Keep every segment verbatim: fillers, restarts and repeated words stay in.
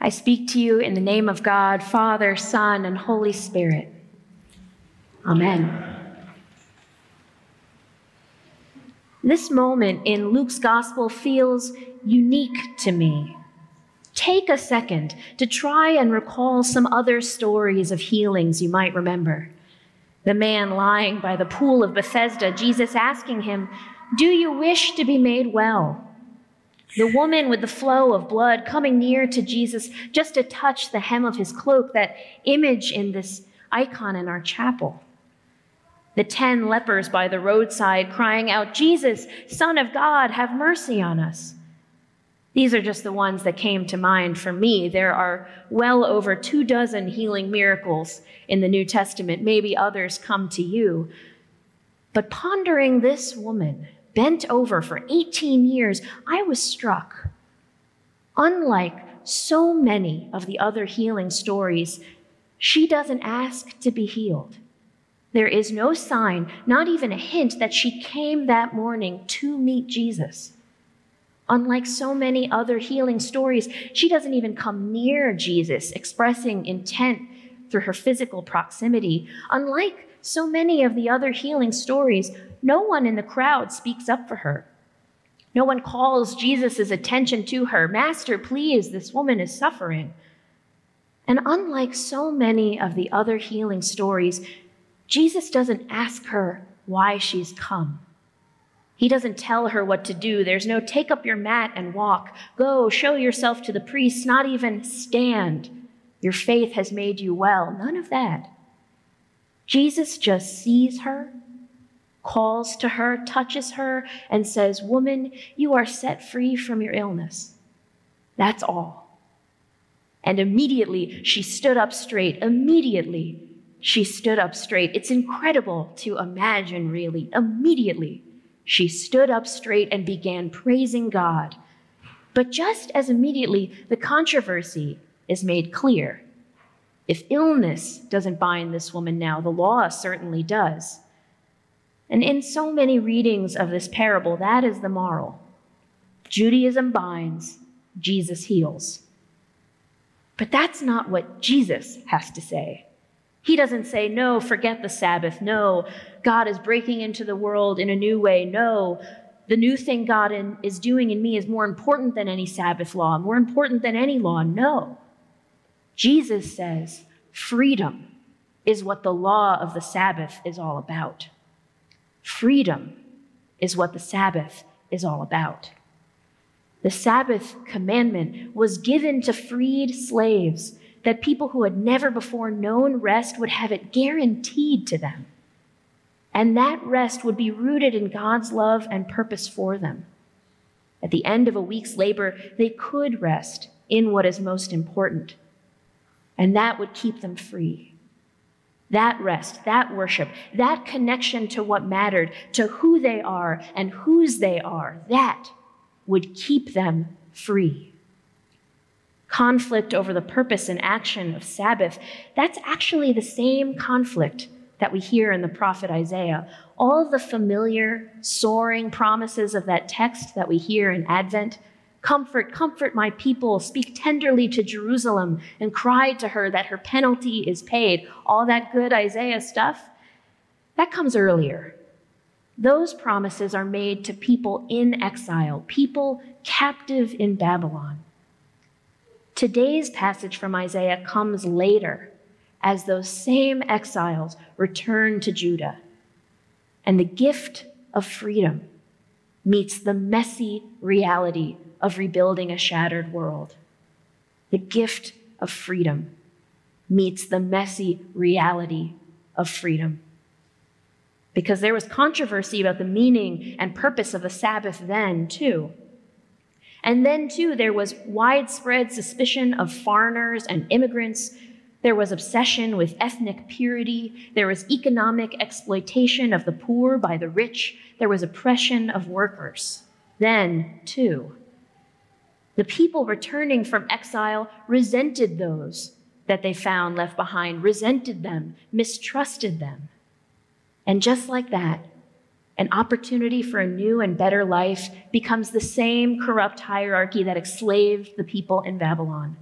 I speak to you in the name of God, Father, Son, and Holy Spirit. Amen. This moment in Luke's gospel feels unique to me. Take a second to try and recall some other stories of healings you might remember. The man lying by the pool of Bethesda, Jesus asking him, "Do you wish to be made well?" The woman with the flow of blood coming near to Jesus just to touch the hem of his cloak, that image in this icon in our chapel. The ten lepers by the roadside crying out, "Jesus, Son of God, have mercy on us." These are just the ones that came to mind for me. There are well over two dozen healing miracles in the New Testament. Maybe others come to you. But pondering this woman bent over for eighteen years, I was struck. Unlike so many of the other healing stories, she doesn't ask to be healed. There is no sign, not even a hint, that she came that morning to meet Jesus. Unlike so many other healing stories, she doesn't even come near Jesus, expressing intent through her physical proximity. Unlike so many of the other healing stories, no one in the crowd speaks up for her. No one calls Jesus' attention to her. "Master, please, this woman is suffering." And unlike so many of the other healing stories, Jesus doesn't ask her why she's come. He doesn't tell her what to do. There's no "take up your mat and walk. Go, show yourself to the priest," not even "stand. Your faith has made you well." None of that. Jesus just sees her, calls to her, touches her, and says, "Woman, you are set free from your illness." That's all. And immediately she stood up straight. Immediately she stood up straight. It's incredible to imagine, really. Immediately she stood up straight and began praising God. But just as immediately, the controversy is made clear. If illness doesn't bind this woman now, the law certainly does. And in so many readings of this parable, that is the moral. Judaism binds, Jesus heals. But that's not what Jesus has to say. He doesn't say, "No, forget the Sabbath. No, God is breaking into the world in a new way. No, the new thing God in, is doing in me is more important than any Sabbath law, more important than any law." No. Jesus says, freedom is what the law of the Sabbath is all about. Freedom is what the Sabbath is all about. The Sabbath commandment was given to freed slaves, that people who had never before known rest would have it guaranteed to them. And that rest would be rooted in God's love and purpose for them. At the end of a week's labor, they could rest in what is most important. And that would keep them free. That rest, that worship, that connection to what mattered, to who they are and whose they are, that would keep them free. Conflict over the purpose and action of Sabbath, that's actually the same conflict that we hear in the prophet Isaiah. All the familiar, soaring promises of that text that we hear in Advent, "Comfort, comfort my people, speak tenderly to Jerusalem, and cry to her that her penalty is paid." All that good Isaiah stuff, that comes earlier. Those promises are made to people in exile, people captive in Babylon. Today's passage from Isaiah comes later, as those same exiles return to Judah, and the gift of freedom meets the messy reality of rebuilding a shattered world. The gift of freedom meets the messy reality of freedom. Because there was controversy about the meaning and purpose of the Sabbath then, too. And then, too, there was widespread suspicion of foreigners and immigrants. There was obsession with ethnic purity. There was economic exploitation of the poor by the rich. There was oppression of workers. Then, too, the people returning from exile resented those that they found left behind, resented them, mistrusted them. And just like that, an opportunity for a new and better life becomes the same corrupt hierarchy that enslaved the people in Babylon.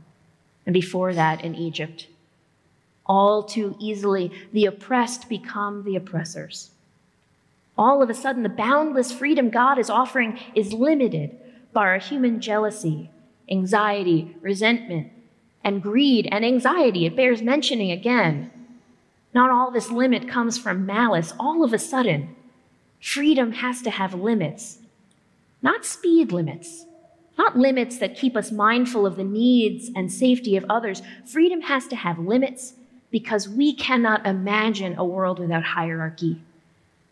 and before that in Egypt. All too easily, the oppressed become the oppressors. All of a sudden, the boundless freedom God is offering is limited by our human jealousy, anxiety, resentment, and greed and anxiety. It bears mentioning again. Not all this limit comes from malice. All of a sudden, freedom has to have limits, not speed limits, not limits that keep us mindful of the needs and safety of others. Freedom has to have limits because we cannot imagine a world without hierarchy.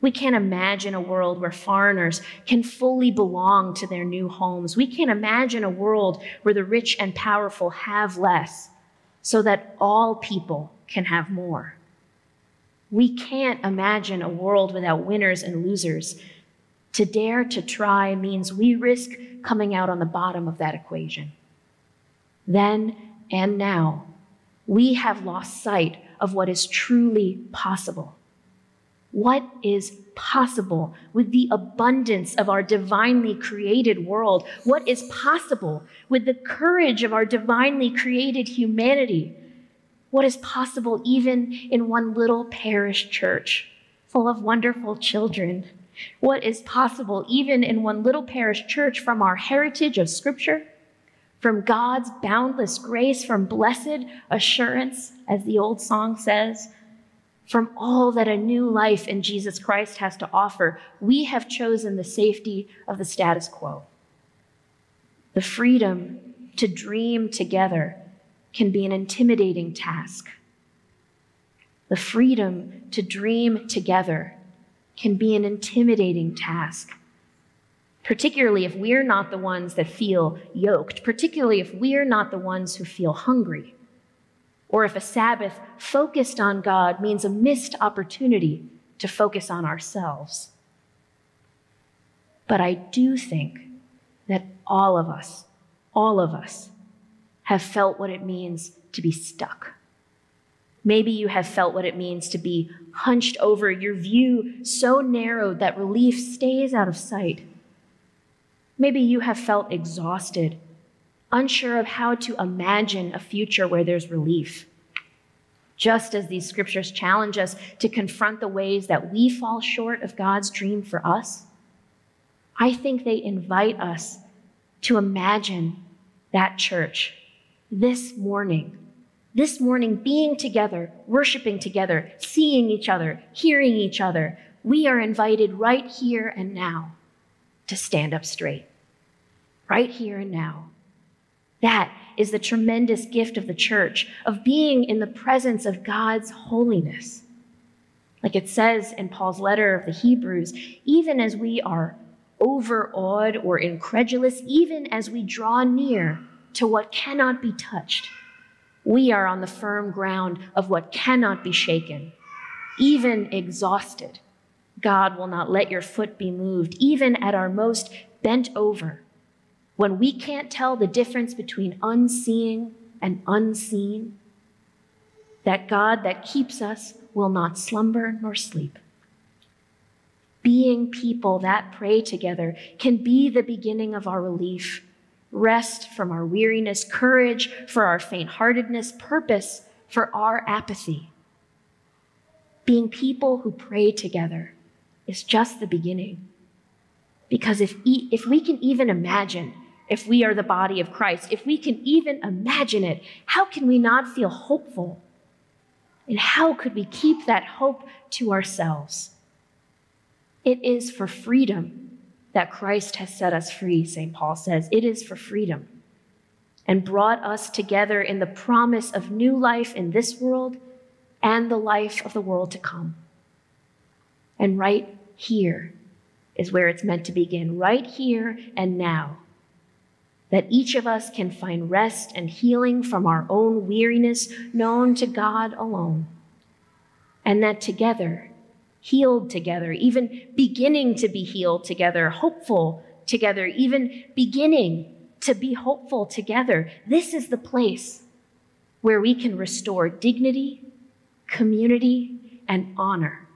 We can't imagine a world where foreigners can fully belong to their new homes. We can't imagine a world where the rich and powerful have less so that all people can have more. We can't imagine a world without winners and losers. To dare to try means we risk coming out on the bottom of that equation. Then and now, we have lost sight of what is truly possible. What is possible with the abundance of our divinely created world? What is possible with the courage of our divinely created humanity? What is possible even in one little parish church full of wonderful children? What is possible even in one little parish church from our heritage of Scripture, from God's boundless grace, from blessed assurance, as the old song says, from all that a new life in Jesus Christ has to offer? We have chosen the safety of the status quo. The freedom to dream together can be an intimidating task. The freedom to dream together can be an intimidating task, particularly if we're not the ones that feel yoked, particularly if we're not the ones who feel hungry, or if a Sabbath focused on God means a missed opportunity to focus on ourselves. But I do think that all of us, all of us, have felt what it means to be stuck. Maybe you have felt what it means to be hunched over, your view so narrowed that relief stays out of sight. Maybe you have felt exhausted, unsure of how to imagine a future where there's relief. Just as these scriptures challenge us to confront the ways that we fall short of God's dream for us, I think they invite us to imagine that church this morning, this morning being together, worshiping together, seeing each other, hearing each other. We are invited right here and now to stand up straight, right here and now. That is the tremendous gift of the church, of being in the presence of God's holiness. Like it says in Paul's letter of the Hebrews, even as we are overawed or incredulous, even as we draw near to what cannot be touched, we are on the firm ground of what cannot be shaken. Even exhausted, God will not let your foot be moved, even at our most bent over. When we can't tell the difference between unseeing and unseen, that God that keeps us will not slumber nor sleep. Being people that pray together can be the beginning of our relief, rest from our weariness, courage for our faint-heartedness, purpose for our apathy. Being people who pray together is just the beginning. Because if, e- if we can even imagine, if we are the body of Christ, if we can even imagine it, how can we not feel hopeful? And how could we keep that hope to ourselves? It is for freedom that Christ has set us free, Saint Paul says. It is for freedom, and brought us together in the promise of new life in this world and the life of the world to come. And right here is where it's meant to begin, right here and now, that each of us can find rest and healing from our own weariness known to God alone, and that together, healed together, even beginning to be healed together, hopeful together, even beginning to be hopeful together, this is the place where we can restore dignity, community, and honor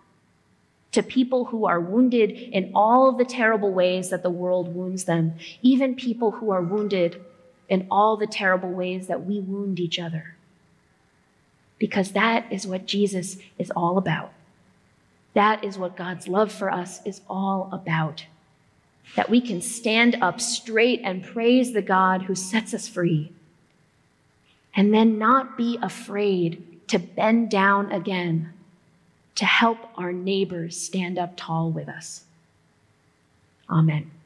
to people who are wounded in all the terrible ways that the world wounds them, even people who are wounded in all the terrible ways that we wound each other. Because that is what Jesus is all about. That is what God's love for us is all about. That we can stand up straight and praise the God who sets us free. And then not be afraid to bend down again to help our neighbors stand up tall with us. Amen.